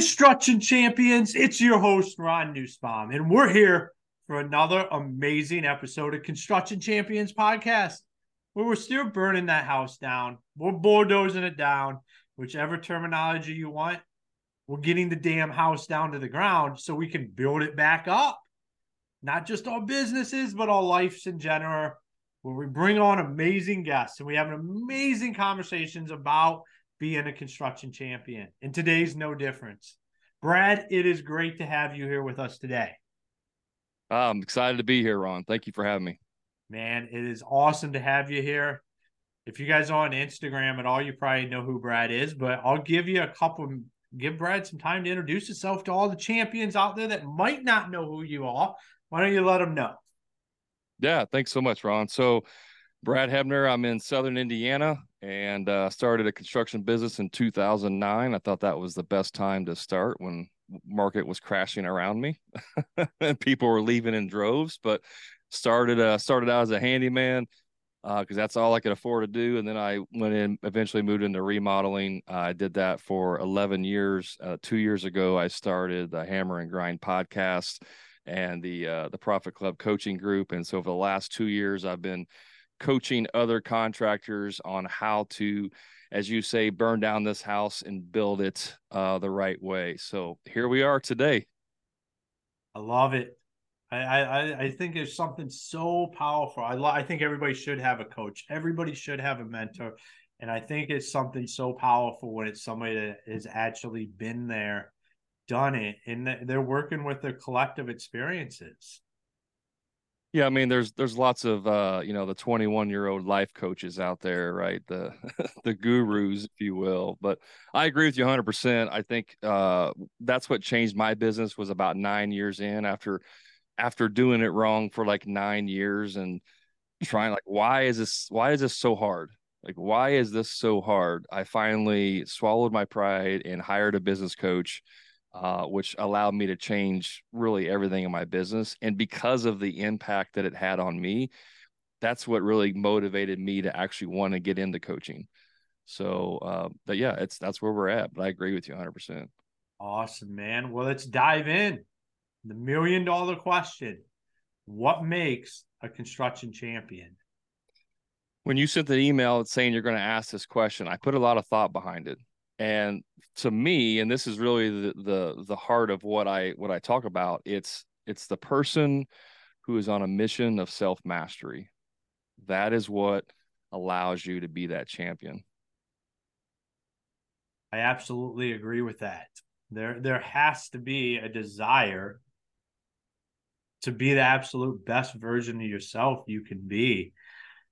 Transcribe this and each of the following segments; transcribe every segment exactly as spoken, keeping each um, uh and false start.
Construction Champions, it's your host, Ron Nussbaum, and we're here for another amazing episode of Construction Champions Podcast, where we're still burning that house down. We're bulldozing it down, whichever terminology you want. We're getting the damn house down to the ground so we can build it back up. Not just our businesses, but our lives in general, where we bring on amazing guests and we have amazing conversations about being a construction champion. And today's no difference. Brad, it is great to have you here with us today. I'm excited to be here, Ron. Thank you for having me. Man, it is awesome to have you here. If you guys are on Instagram at all, you probably know who Brad is, but I'll give you a couple, give Brad some time to introduce himself to all the champions out there that might not know who you are. Why don't you let them know? Yeah, thanks so much, Ron. So Brad Huebner, I'm in Southern Indiana, and uh, started a construction business in two thousand nine. I thought that was the best time to start, when market was crashing around me and people were leaving in droves, but started, uh, started out as a handyman uh, because that's all I could afford to do. And then I went in, eventually moved into remodeling. Uh, I did that for eleven years. Uh, two years ago, I started the Hammer and Grind Podcast and the, uh, the Profit Club coaching group. And so for the last two years, I've been coaching other contractors on how to, as you say, burn down this house and build it uh, the right way. So here we are today. I love it. I I, I think there's something so powerful. I, lo- I think everybody should have a coach. Everybody should have a mentor. And I think it's something so powerful when it's somebody that has actually been there, done it, and they're working with their collective experiences. Yeah, I mean, there's there's lots of, uh, you know, the twenty-one-year-old life coaches out there, right? The the gurus, if you will. But I agree with you one hundred percent. I think uh, that's what changed my business, was about nine years in after after doing it wrong for like nine years and trying like, why is this? Why is this so hard? Like, why is this so hard? I finally swallowed my pride and hired a business coach, Uh, which allowed me to change really everything in my business. And because of the impact that it had on me, that's what really motivated me to actually want to get into coaching. So, uh, but yeah, it's that's where we're at. But I agree with you one hundred percent. Awesome, man. Well, let's dive in. The million dollar question. What makes a construction champion? When you sent the email saying you're going to ask this question, I put a lot of thought behind it. And to me, and this is really the, the the heart of what I what I talk about, it's it's the person who is on a mission of self-mastery. That is what allows you to be that champion. I absolutely agree with that. There there has to be a desire to be the absolute best version of yourself you can be.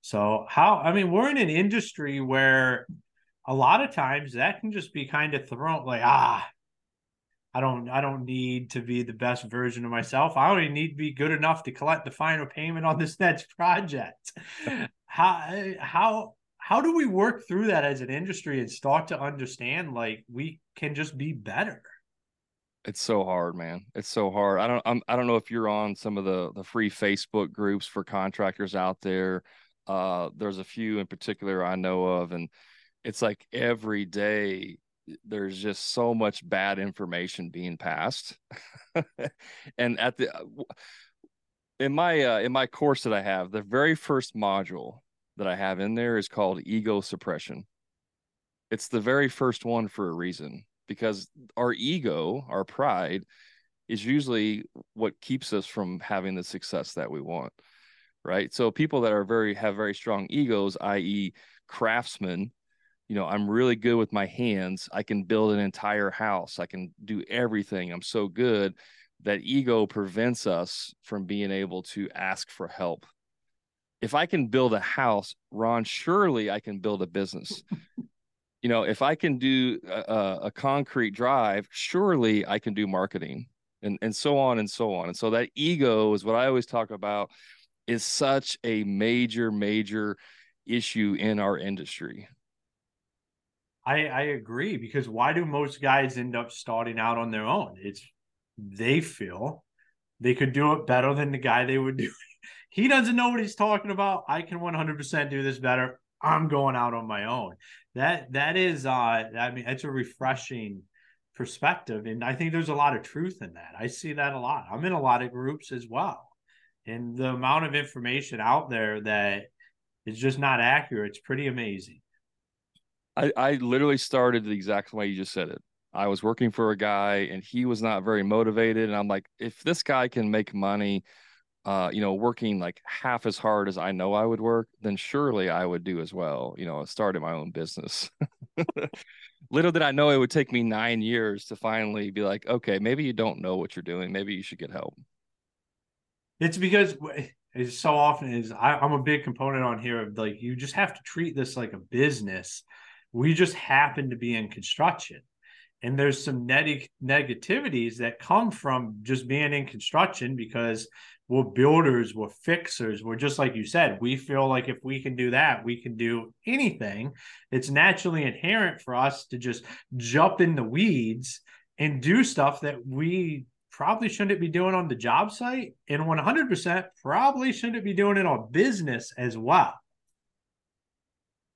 So how, I mean, we're in an industry where a lot of times that can just be kind of thrown like, ah, I don't, I don't need to be the best version of myself. I only need to be good enough to collect the final payment on this next project. how, how, how do we work through that as an industry and start to understand, like, we can just be better? It's so hard, man. It's so hard. I don't, I'm, I don't know if you're on some of the, the free Facebook groups for contractors out there. Uh, there's a few in particular I know of, and it's like every day there's just so much bad information being passed. And at the, in my, uh, in my course that I have, the very first module that I have in there is called ego suppression. It's the very first one for a reason, because our ego, our pride, is usually what keeps us from having the success that we want. Right. So people that are very, have very strong egos, that is craftsmen, you know, I'm really good with my hands. I can build an entire house. I can do everything. I'm so good. That ego prevents us from being able to ask for help. If I can build a house, Ron, surely I can build a business. You know, if I can do a, a concrete drive, surely I can do marketing, and, and so on and so on. And so that ego is what I always talk about, is such a major, major issue in our industry. I, I agree, because why do most guys end up starting out on their own? It's they feel they could do it better than the guy they would do. He doesn't know what he's talking about. I can one hundred percent do this better. I'm going out on my own. That that is uh I mean, it's a refreshing perspective. And I think there's a lot of truth in that. I see that a lot. I'm in a lot of groups as well. And the amount of information out there that is just not accurate, it's pretty amazing. I, I literally started the exact way you just said it. I was working for a guy and he was not very motivated. And I'm like, if this guy can make money, uh, you know, working like half as hard as I know I would work, then surely I would do as well. You know, I started my own business. Little did I know it would take me nine years to finally be like, okay, maybe you don't know what you're doing. Maybe you should get help. It's because it's so often is I, I'm a big component on here of like, you just have to treat this like a business. We just happen to be in construction. And there's some neg- negativities that come from just being in construction because we're builders, we're fixers. We're just like you said, we feel like if we can do that, we can do anything. It's naturally inherent for us to just jump in the weeds and do stuff that we probably shouldn't be doing on the job site. And one hundred percent probably shouldn't be doing it on business as well.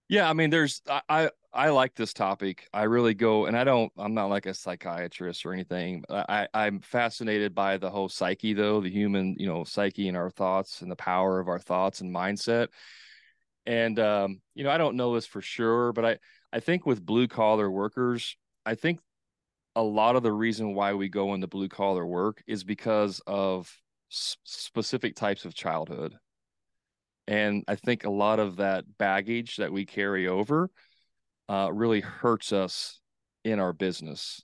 Yeah, I mean, there's, I, I, I like this topic. I really go, and I don't, I'm not like a psychiatrist or anything. I, I'm fascinated by the whole psyche though, the human, you know, psyche and our thoughts and the power of our thoughts and mindset. And, um, you know, I don't know this for sure, but I, I think with blue collar workers, I think a lot of the reason why we go into blue collar work is because of s- specific types of childhood. And I think a lot of that baggage that we carry over uh, really hurts us in our business.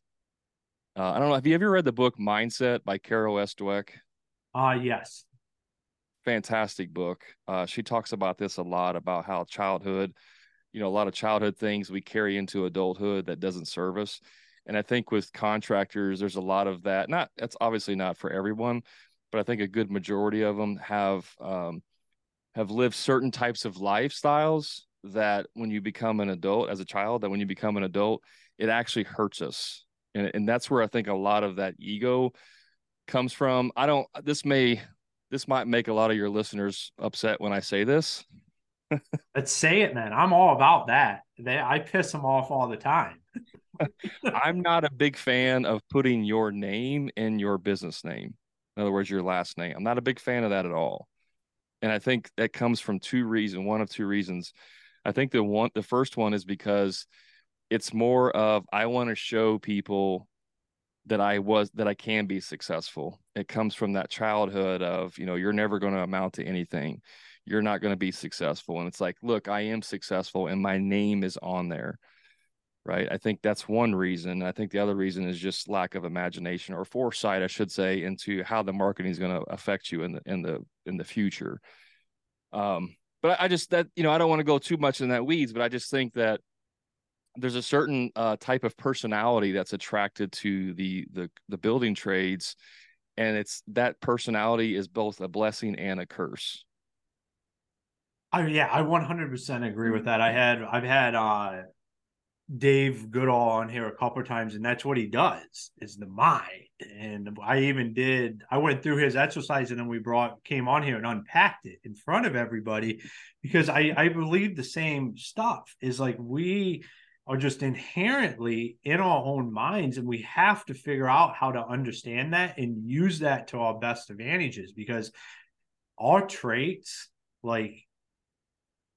Uh, I don't know. Have you ever read the book Mindset by Carol S. Dweck? Uh, yes. Fantastic book. Uh, she talks about this a lot, about how childhood, you know, a lot of childhood things we carry into adulthood that doesn't serve us. And I think with contractors, there's a lot of that. Not, that's obviously not for everyone, but I think a good majority of them have, um, have lived certain types of lifestyles that when you become an adult as a child, that when you become an adult, it actually hurts us. And, and that's where I think a lot of that ego comes from. I don't, this may, this might make a lot of your listeners upset when I say this. Let's say it, man. I'm all about that. They, I piss them off all the time. I'm not a big fan of putting your name in your business name. In other words, your last name. I'm not a big fan of that at all. And I think that comes from two reasons, one of two reasons. I think the one, the first one is because it's more of, I want to show people that I was, that I can be successful. It comes from that childhood of, you know, you're never going to amount to anything. You're not going to be successful. And it's like, look, I am successful and my name is on there. Right. I think that's one reason. I think the other reason is just lack of imagination or foresight, I should say, into how the marketing is going to affect you in the, in the, in the future. Um, but I, I just, that, you know, I don't want to go too much in that weeds, but I just think that there's a certain uh, type of personality that's attracted to the, the, the building trades. And it's that personality is both a blessing and a curse. Oh yeah. I one hundred percent agree with that. I had, I've had, uh, Dave Goodall on here a couple of times, and that's what he does is the mind. And I even did, I went through his exercise and then we brought, came on here and unpacked it in front of everybody because I, I believe the same stuff is like, we are just inherently in our own minds and we have to figure out how to understand that and use that to our best advantages because our traits, like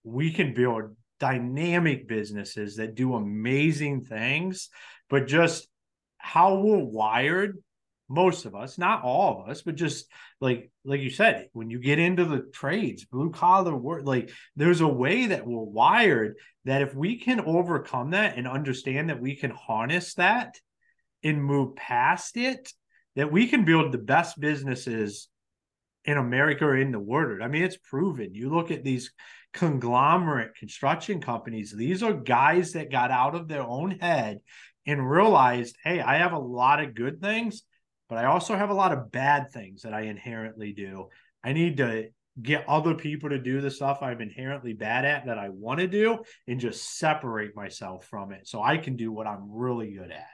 we can build dynamic businesses that do amazing things, but just how we're wired, most of us, not all of us, but just like, like you said, when you get into the trades, blue collar work, like there's a way that we're wired that if we can overcome that and understand that we can harness that and move past it, that we can build the best businesses in America or in the world. I mean, it's proven. You look at these conglomerate construction companies. These are guys that got out of their own head and realized, hey, I have a lot of good things, but I also have a lot of bad things that I inherently do. I need to get other people to do the stuff I'm inherently bad at that I want to do and just separate myself from it so I can do what I'm really good at.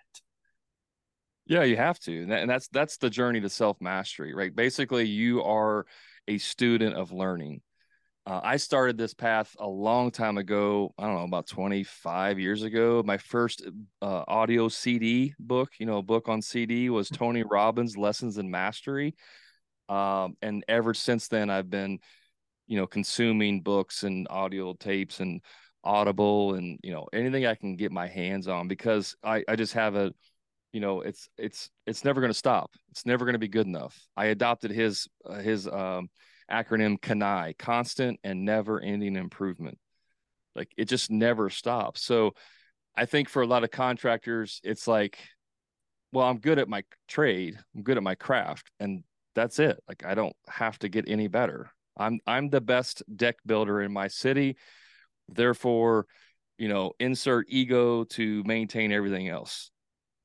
Yeah, you have to. And that's that's the journey to self-mastery, right? Basically, you are a student of learning. Uh, I started this path a long time ago. I don't know, about twenty-five years ago. My first uh, audio C D book, you know, book on C D was Tony Robbins' Lessons in Mastery. Um, and ever since then, I've been, you know, consuming books and audio tapes and Audible and, you know, anything I can get my hands on, because I, I just have a, you know, it's, it's, it's never going to stop. It's never going to be good enough. I adopted his, uh, his, um, acronym C A N I, constant and never ending improvement. Like, it just never stops. So I think for a lot of contractors, it's like, well, I'm good at my trade, I'm good at my craft, and that's it. Like, I don't have to get any better. I'm, I'm the best deck builder in my city. Therefore, you know, insert ego to maintain everything else.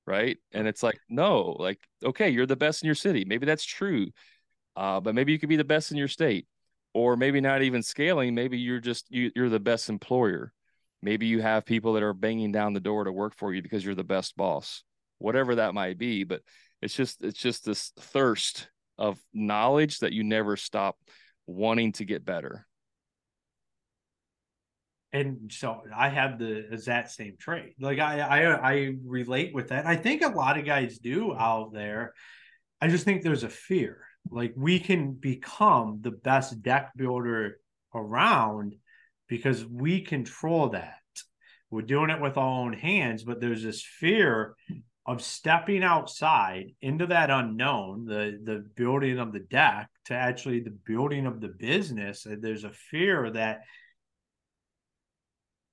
Right. And it's like, no, like, okay, you're the best in your city. Maybe that's true. Uh, but maybe you could be the best in your state, or maybe not even scaling. Maybe you're just, you, you're the best employer. Maybe you have people that are banging down the door to work for you because you're the best boss, whatever that might be. But it's just, it's just this thirst of knowledge that you never stop wanting to get better. And so I have the exact same trait. Like I, I, I relate with that. I think a lot of guys do out there. I just think there's a fear. Like, we can become the best deck builder around because we control that. We're doing it with our own hands, but there's this fear of stepping outside into that unknown, the, the building of the deck to actually the building of the business. There's a fear that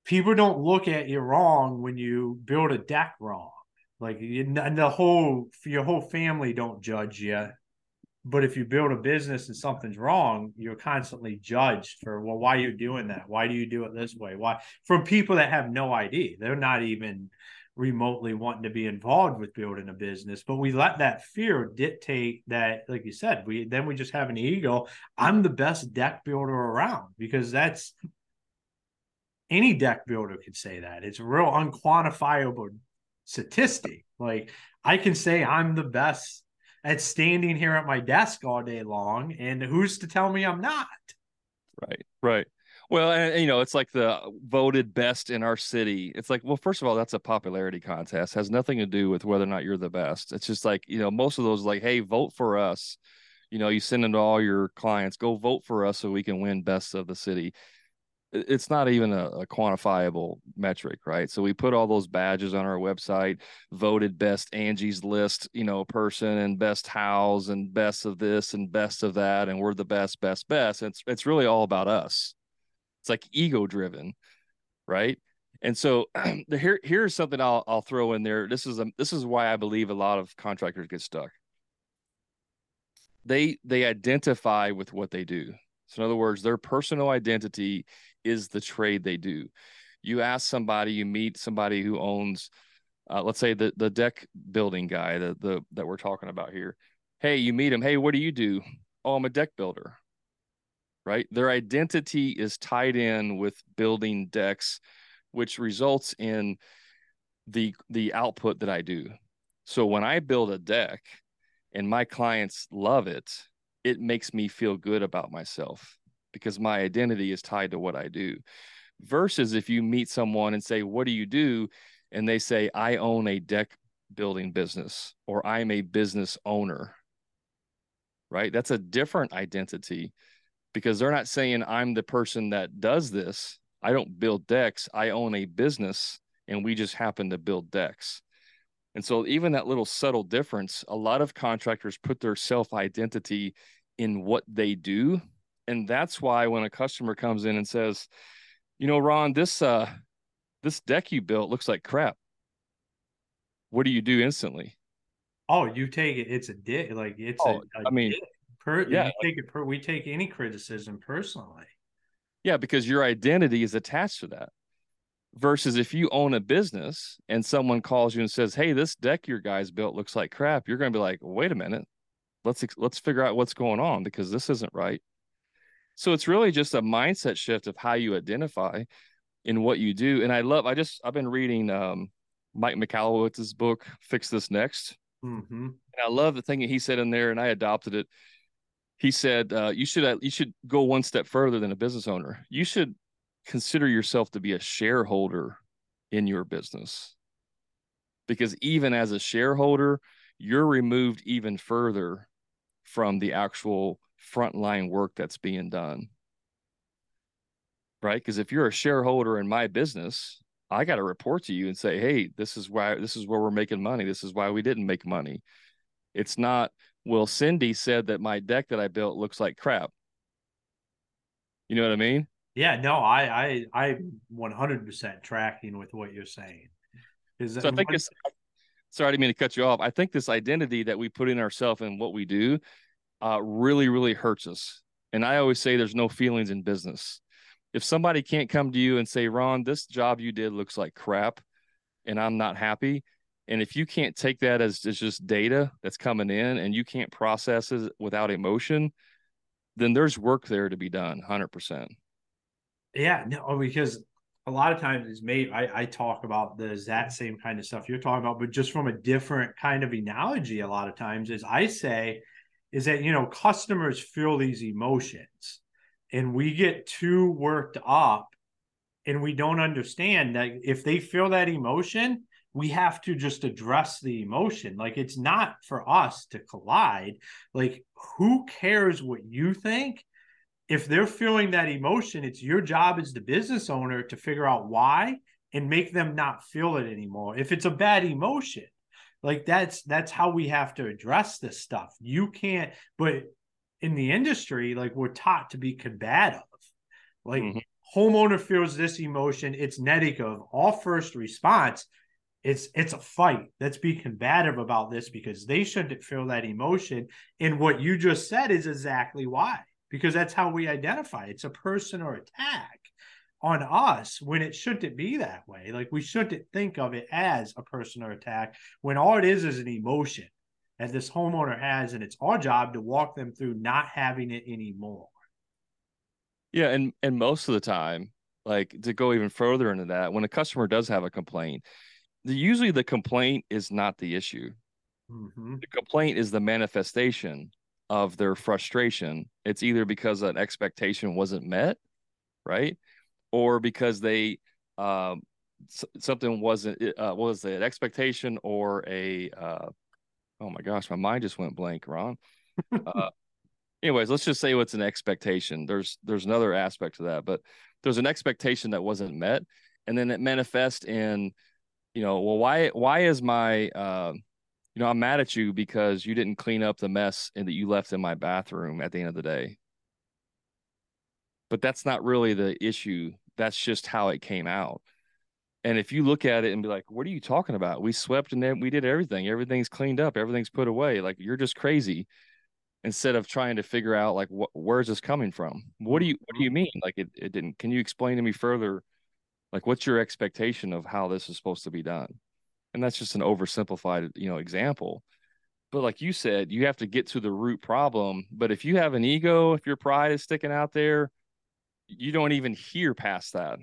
people don't look at you wrong when you build a deck wrong. Like, and the whole, your whole family don't judge you. But if you build a business and something's wrong, you're constantly judged for, well, why are you doing that? Why do you do it this way? Why? From people that have no idea. They're not even remotely wanting to be involved with building a business. But we let that fear dictate that, like you said, we then we just have an ego. I'm the best deck builder around, because that's, any deck builder could say that. It's a real unquantifiable statistic. Like, I can say I'm the best at standing here at my desk all day long, and who's to tell me I'm not? Right, right. Well, and, you know, it's like the voted best in our city. It's like, well, first of all, that's a popularity contest. It has nothing to do with whether or not you're the best. It's just like, you know, most of those, like, hey, vote for us. You know, you send them to all your clients, go vote for us so we can win best of the city. It's not even a, a quantifiable metric, right? So we put all those badges on our website, voted best Angie's List, you know, person, and best house, and best of this, and best of that, and we're the best, best, best. It's it's really all about us. It's like ego driven, right? And so here here's something I'll I'll throw in there. This is a, this is why I believe a lot of contractors get stuck. They they identify with what they do. So in other words, their personal identity is the trade they do. You ask somebody, you meet somebody who owns, uh, let's say the, the deck building guy the, the, that we're talking about here. Hey, you meet him. Hey, what do you do? Oh, I'm a deck builder, right? Their identity is tied in with building decks, which results in the, the output that I do. So when I build a deck and my clients love it, it makes me feel good about myself, because my identity is tied to what I do. Versus if you meet someone and say, what do you do? And they say, I own a deck building business, or I'm a business owner, right? That's a different identity, because they're not saying I'm the person that does this. I don't build decks. I own a business, and we just happen to build decks. And so even that little subtle difference, a lot of contractors put their self-identity in what they do. And that's why when a customer comes in and says, you know, Ron, this uh, this deck you built looks like crap. What do you do instantly? Oh, you take it. It's a dick. Like, it's oh, a, a I mean, per, yeah, you take it per, we take any criticism personally. Yeah, because your identity is attached to that. Versus if you own a business and someone calls you and says, hey, this deck your guys built looks like crap, you're going to be like, wait a minute, let's let's figure out what's going on, because this isn't right. So it's really just a mindset shift of how you identify in what you do. And I love, I just, I've been reading um, Mike Michalowicz's book, Fix This Next. Mm-hmm. And I love the thing that he said in there, and I adopted it. he said, uh, you should, uh, you should go one step further than a business owner. You should consider yourself to be a shareholder in your business, because even as a shareholder, you're removed even further from the actual frontline work that's being done. Right? Because if you're a shareholder in my business, I got to report to you and say, hey, this is why, this is where we're making money. This is why we didn't make money. It's not, well, Cindy said that my deck that I built looks like crap. You know what I mean? Yeah, no, I, I, I'm one hundred percent tracking with what you're saying. Is that so I think it's, sorry, I didn't mean to cut you off. I think this identity that we put in ourselves and what we do uh, really, really hurts us. And I always say there's no feelings in business. If somebody can't come to you and say, Ron, this job you did looks like crap and I'm not happy. And if you can't take that as, as just data that's coming in and you can't process it without emotion, then there's work there to be done. one hundred percent. Yeah, no, because a lot of times it's made, I, I talk about the exact same kind of stuff you're talking about, but just from a different kind of analogy. A lot of times is I say is that, you know, customers feel these emotions. And we get too worked up and we don't understand that if they feel that emotion, we have to just address the emotion. Like, it's not for us to collide. Like, who cares what you think? If they're feeling that emotion, it's your job as the business owner to figure out why and make them not feel it anymore. If it's a bad emotion, like that's, that's how we have to address this stuff. You can't, but in the industry, like, we're taught to be combative. Like, mm-hmm. homeowner feels this emotion, it's negative. All first response, it's it's a fight. Let's be combative about this because they shouldn't feel that emotion. And what you just said is exactly why, because that's how we identify. It's a person or attack on us when it shouldn't be that way. Like, we shouldn't think of it as a person or attack when all it is is an emotion that this homeowner has, and it's our job to walk them through not having it anymore. Yeah, and and most of the time, like, to go even further into that, when a customer does have a complaint, the, usually the complaint is not the issue. Mm-hmm. The complaint is the manifestation of their frustration. It's either because an expectation wasn't met, right, or because they um, something wasn't uh, what was it, an expectation or a uh, oh my gosh, my mind just went blank, Ron. Uh, anyways, let's just say what's an expectation. There's there's another aspect to that, but there's an expectation that wasn't met, and then it manifests in, you know, well, why why is my, uh, you know, I'm mad at you because you didn't clean up the mess and that you left in my bathroom at the end of the day. But that's not really the issue. That's just how it came out. And if you look at it and be like, what are you talking about? We swept and then we did everything. Everything's cleaned up. Everything's put away. Like, you're just crazy. Instead of trying to figure out, like, wh- where's this coming from? What do you, what do you mean? Like, it, it didn't, can you explain to me further? Like, what's your expectation of how this is supposed to be done? And that's just an oversimplified, you know, example. But like you said, you have to get to the root problem. But if you have an ego, if your pride is sticking out there, you don't even hear past that.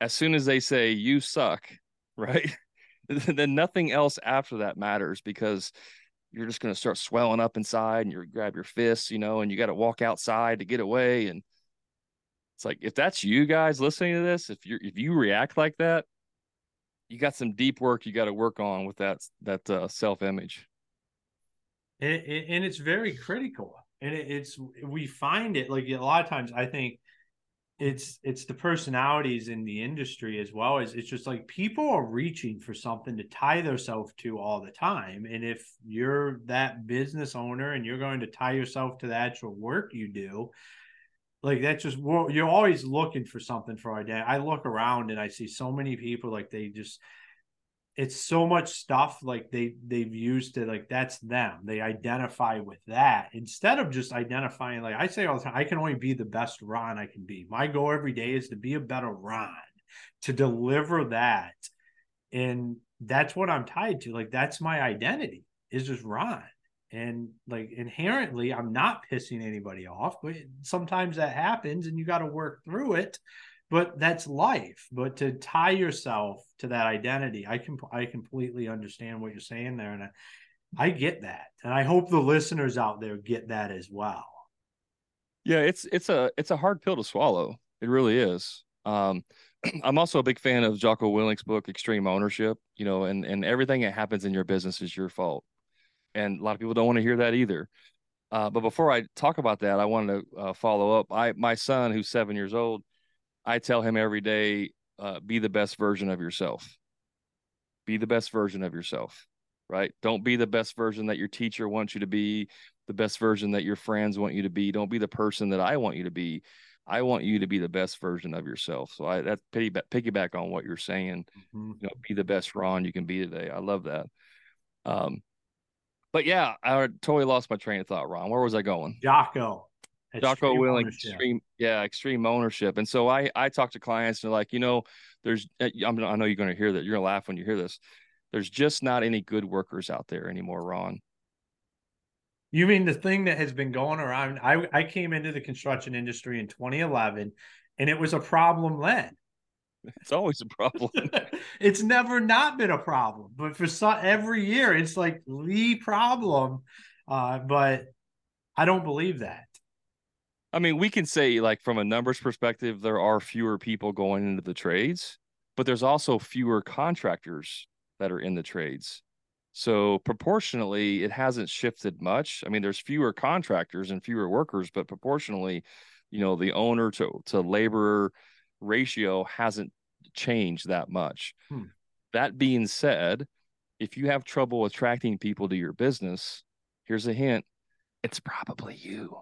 As soon as they say, you suck, right? Then nothing else after that matters, because you're just going to start swelling up inside and you grab your fists, you know, and you got to walk outside to get away. And it's like, if that's you guys listening to this, if you if you react like that, you got some deep work you got to work on with that, that uh, self-image. And, and it's very critical. And it's, we find it, like, a lot of times I think, It's it's the personalities in the industry as well. As it's just like people are reaching for something to tie themselves to all the time. And if you're that business owner and you're going to tie yourself to the actual work you do, like, that's just, well, you're always looking for something for our day. I look around and I see so many people, like, they just, it's so much stuff like they, they've used to, like, that's them. They identify with that instead of just identifying. Like I say all the time, I can only be the best Ron I can be. My goal every day is to be a better Ron, to deliver that. And that's what I'm tied to. Like, that's my identity, is just Ron. And like, inherently, I'm not pissing anybody off, but sometimes that happens and you got to work through it. But that's life. But to tie yourself to that identity, I can I completely understand what you're saying there, and I, I get that, and I hope the listeners out there get that as well. Yeah, it's it's a it's a hard pill to swallow. It really is. Um, I'm also a big fan of Jocko Willink's book, Extreme Ownership, you know, and, and everything that happens in your business is your fault. And a lot of people don't want to hear that either. Uh, but before I talk about that, I wanted to uh, follow up. I, my son, who's seven years old, I tell him every day, uh, be the best version of yourself. Be the best version of yourself, right? Don't be the best version that your teacher wants you to be, the best version that your friends want you to be. Don't be the person that I want you to be. I want you to be the best version of yourself. So I, that's piggyback, piggyback on what you're saying, mm-hmm. you know, be the best Ron you can be today. I love that. Um, but yeah, I totally lost my train of thought, Ron. Where was I going? Jocko. Jocko Willink, extreme, yeah, extreme ownership. And so I, I talk to clients and they're like, you know, there's, I'm, I know you're going to hear that. You're going to laugh when you hear this. There's just not any good workers out there anymore, Ron. You mean the thing that has been going around? I, I came into the construction industry in twenty eleven, and it was a problem then. It's always a problem. It's never not been a problem, but for so, every year, it's like the problem. Uh, but I don't believe that. I mean, we can say, like, from a numbers perspective, there are fewer people going into the trades, but there's also fewer contractors that are in the trades. So proportionally, it hasn't shifted much. I mean, there's fewer contractors and fewer workers, but proportionally, you know, the owner to, to laborer ratio hasn't changed that much. Hmm. That being said, if you have trouble attracting people to your business, here's a hint. It's probably you.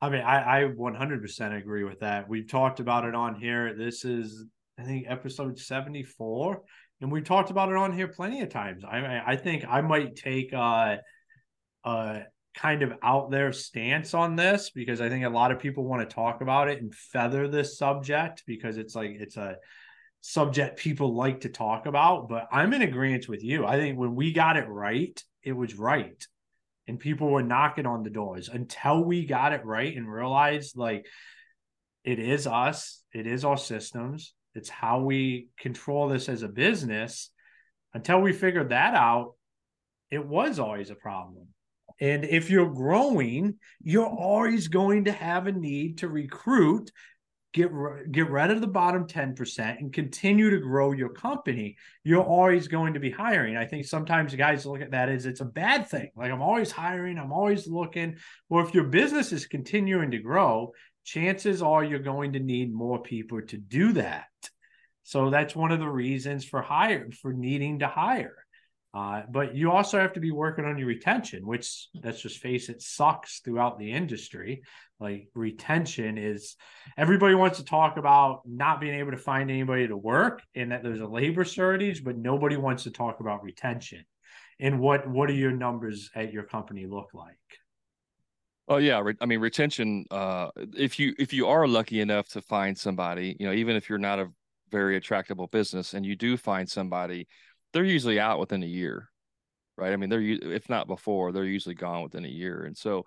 I mean, I, I one hundred percent agree with that. We've talked about it on here. This is, I think, episode seventy-four, and we've talked about it on here plenty of times. I I think I might take a, a kind of out there stance on this, because I think a lot of people want to talk about it and feather this subject, because it's like, it's a subject people like to talk about, but I'm in agreement with you. I think when we got it right, it was right. And people were knocking on the doors until we got it right and realized, like, it is us. It is our systems. It's how we control this as a business. Until we figured that out, it was always a problem. And if you're growing, you're always going to have a need to recruit, get, get rid of the bottom ten percent and continue to grow your company. You're always going to be hiring. I think sometimes guys look at that as it's a bad thing. Like, I'm always hiring. I'm always looking. Well, if your business is continuing to grow, chances are you're going to need more people to do that. So that's one of the reasons for hire, for needing to hire. Uh, but you also have to be working on your retention, which, let's just face it, sucks throughout the industry. Like, retention is, everybody wants to talk about not being able to find anybody to work and that there's a labor shortage, but nobody wants to talk about retention. And what, what do your numbers at your company look like? Oh yeah. I mean, retention, uh, if you, if you are lucky enough to find somebody, you know, even if you're not a very attractable business and you do find somebody, they're usually out within a year, right? I mean, they're, if not before, they're usually gone within a year. And so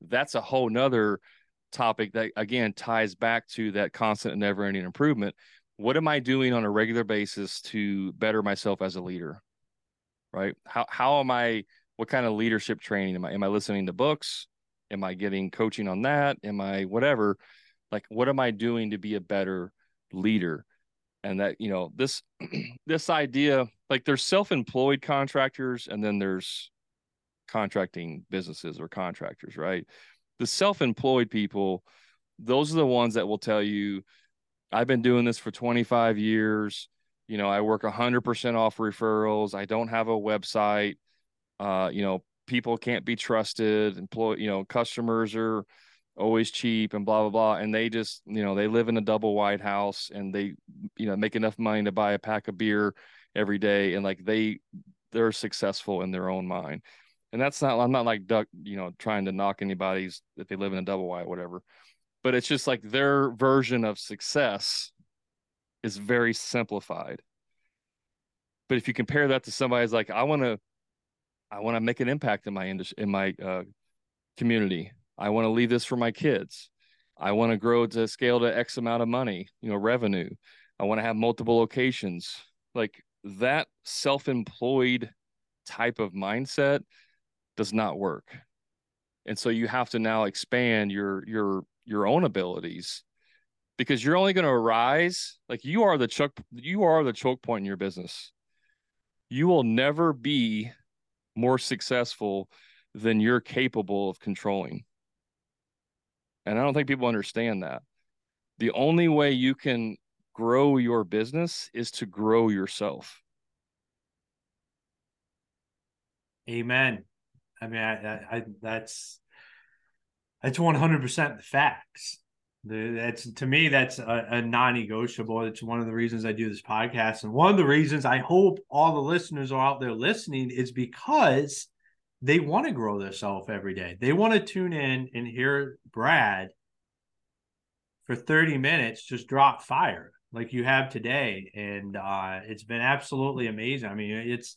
that's a whole nother topic that, again, ties back to that constant and never ending improvement. What am I doing on a regular basis to better myself as a leader, right? How, how am I, what kind of leadership training am I, am I listening to books? Am I getting coaching on that? Am I whatever? Like, what am I doing to be a better leader? And that, you know, this, this idea, like, there's self-employed contractors and then there's contracting businesses or contractors, right? The self-employed people, those are the ones that will tell you, I've been doing this for twenty-five years. You know, I work one hundred percent off referrals. I don't have a website, uh, you know, people can't be trusted, employ, you know, customers are always cheap and blah, blah, blah. And they just, you know, they live in a double wide house and they, you know, make enough money to buy a pack of beer every day. And like, they, they're successful in their own mind. And that's not, I'm not like duck, you know, trying to knock anybody's that they live in a double wide, whatever, but it's just like their version of success is very simplified. But if you compare that to somebody who's like, I want to, I want to make an impact in my industry, in my uh, community. I want to leave this for my kids. I want to grow to scale to X amount of money, you know, revenue. I want to have multiple locations. Like, that self-employed type of mindset does not work. And so you have to now expand your, your, your own abilities, because you're only going to rise. Like you are the choke, you are the choke point in your business. You will never be more successful than you're capable of controlling. And I don't think people understand that. The only way you can grow your business is to grow yourself. Amen. I mean, I, I, I that's, that's one hundred percent the facts. That's, to me, that's a, a non-negotiable. It's one of the reasons I do this podcast. And one of the reasons I hope all the listeners are out there listening is because they want to grow themselves every day. They want to tune in and hear Brad for thirty minutes, just drop fire like you have today. And uh, it's been absolutely amazing. I mean, it's,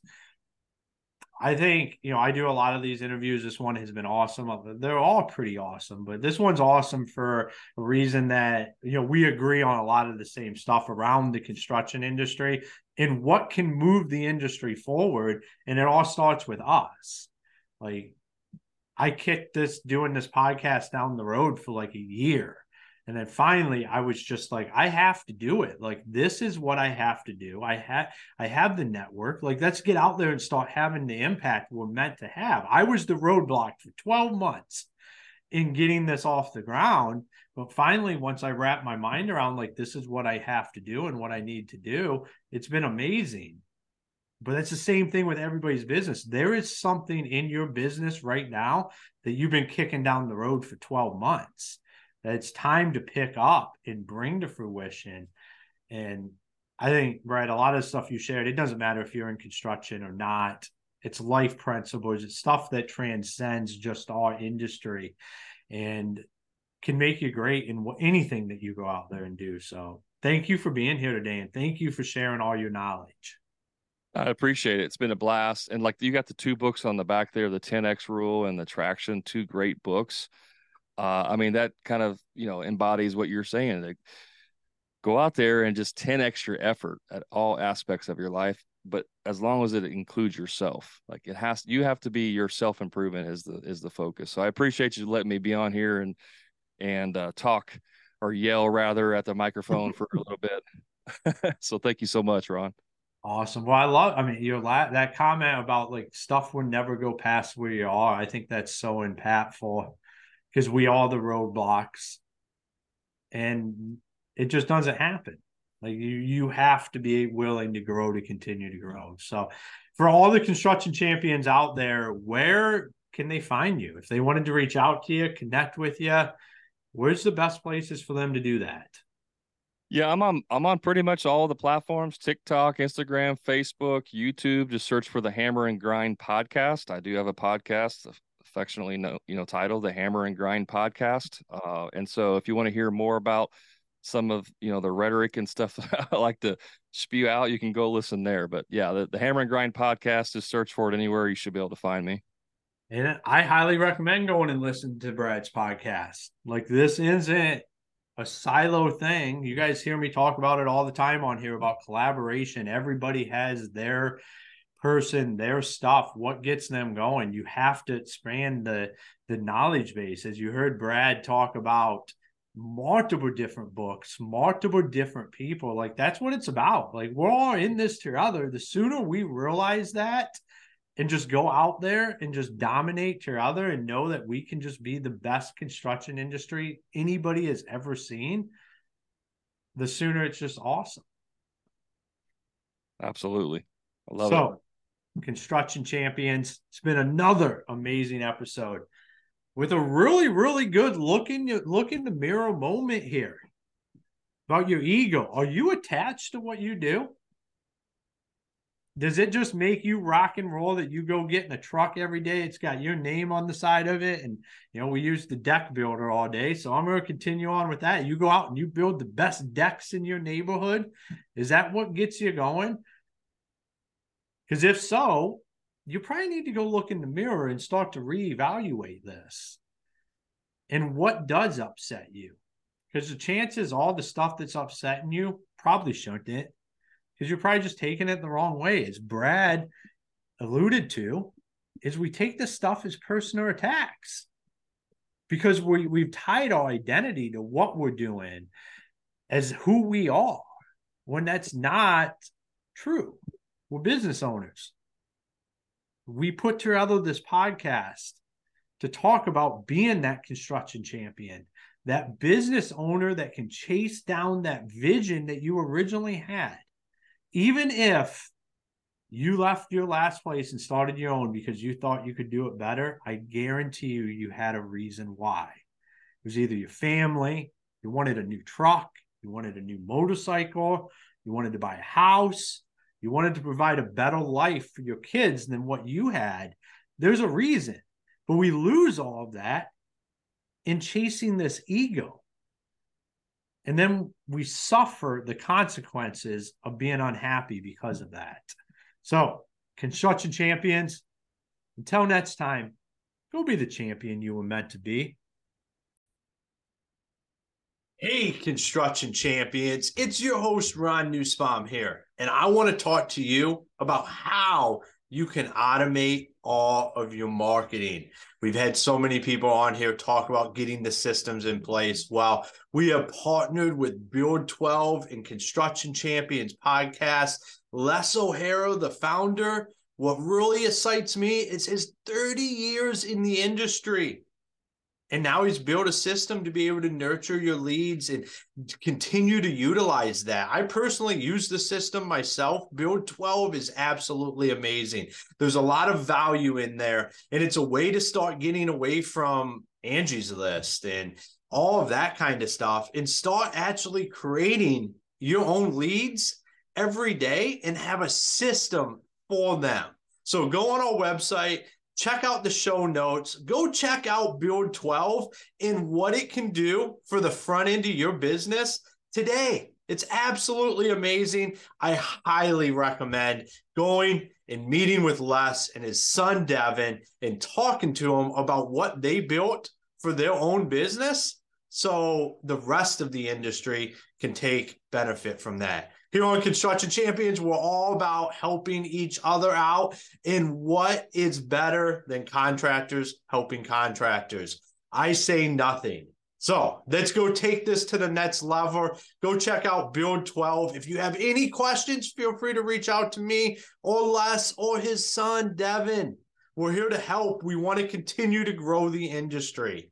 I think, you know, I do a lot of these interviews. This one has been awesome. They're all pretty awesome, but this one's awesome for a reason that, you know, we agree on a lot of the same stuff around the construction industry and what can move the industry forward. And it all starts with us. Like, I kicked this, doing this podcast down the road for like a year. And then finally, I was just like, I have to do it. Like, this is what I have to do. I have, I have the network. Like, let's get out there and start having the impact we're meant to have. I was the roadblock for twelve months in getting this off the ground. But finally, once I wrapped my mind around, like, this is what I have to do and what I need to do, it's been amazing. But that's the same thing with everybody's business. There is something in your business right now that you've been kicking down the road for twelve months. That it's time to pick up and bring to fruition. And I think, Brad, a lot of the stuff you shared, it doesn't matter if you're in construction or not. It's life principles. It's stuff that transcends just our industry and can make you great in anything that you go out there and do. So thank you for being here today. And thank you for sharing all your knowledge. I appreciate it. It's been a blast. And like, you got the two books on the back there, the ten X rule and the Traction, two great books. Uh, I mean, that kind of, you know, embodies what you're saying. Like, go out there and just ten X your effort at all aspects of your life. But as long as it includes yourself, like it has, you have to be your self-improvement is the, is the focus. So I appreciate you letting me be on here and, and uh, talk or yell rather at the microphone for a little bit. So thank you so much, Ron. Awesome. Well, I love, I mean, your la- that comment about like stuff will never go past where you are. I think that's so impactful. Because we are the roadblocks and it just doesn't happen. Like you, you have to be willing to grow, to continue to grow. So for all the construction champions out there, where can they find you? If they wanted to reach out to you, connect with you, where's the best places for them to do that? Yeah, I'm on, I'm on pretty much all the platforms, TikTok, Instagram, Facebook, YouTube. Just search for the Hammer and Grind Podcast. I do have a podcast, affectionately know, you know, titled the Hammer and Grind Podcast. Uh, and so if you want to hear more about some of, you know, the rhetoric and stuff that I like to spew out, you can go listen there. But yeah, the, the Hammer and Grind Podcast, just search for it anywhere. You should be able to find me. And I highly recommend going and listening to Brad's podcast. Like, this isn't a silo thing. You guys hear me talk about it all the time on here about collaboration. Everybody has their person, their stuff, what gets them going. You have to expand the the knowledge base. As you heard Brad talk about multiple different books, multiple different people, like that's what it's about. Like, we're all in this together. The sooner we realize that and just go out there and just dominate together and know that we can just be the best construction industry anybody has ever seen, the sooner it's just awesome. Absolutely. I love so, it. Construction Champions, it's been another amazing episode with a really, really good look in, look in the mirror moment here about your ego. Are you attached to what you do? Does it just make you rock and roll that you go get in a truck every day? It's got your name on the side of it. And, you know, we use the deck builder all day. So I'm going to continue on with that. You go out and you build the best decks in your neighborhood. Is that what gets you going? Because if so, you probably need to go look in the mirror and start to reevaluate this. And what does upset you? Because the chances all the stuff that's upsetting you probably shouldn't it. Because you're probably just taking it the wrong way. As Brad alluded to, is we take this stuff as personal attacks because we, we've tied our identity to what we're doing as who we are, when that's not true. We're business owners. We put together this podcast to talk about being that construction champion, that business owner that can chase down that vision that you originally had, even if you left your last place and started your own because you thought you could do it better. I guarantee you, you had a reason why. It was either your family, you wanted a new truck, you wanted a new motorcycle, you wanted to buy a house, you wanted to provide a better life for your kids than what you had. There's a reason. But we lose all of that in chasing this ego. And then we suffer the consequences of being unhappy because of that. So, construction champions, until next time, go be the champion you were meant to be. Hey, construction champions, it's your host, Ron Nussbaum here. And I want to talk to you about how you can automate all of your marketing. We've had so many people on here talk about getting the systems in place. Well, we have partnered with Build twelve and Construction Champions Podcast. Les O'Hara, the founder, what really excites me is his thirty years in the industry. And now he's built a system to be able to nurture your leads and continue to utilize that. I personally use the system myself. Build twelve is absolutely amazing. There's a lot of value in there, and it's a way to start getting away from Angie's List and all of that kind of stuff and start actually creating your own leads every day and have a system for them. So go on our website, check out the show notes, go check out Build twelve and what it can do for the front end of your business today. It's absolutely amazing. I highly recommend going and meeting with Les and his son, Devin, and talking to him about what they built for their own business so the rest of the industry can take benefit from that. Here on Construction Champions, we're all about helping each other out. And what is better than contractors helping contractors? I say nothing. So let's go take this to the next level. Go check out Build twelve. If you have any questions, feel free to reach out to me or Les or his son, Devin. We're here to help. We want to continue to grow the industry.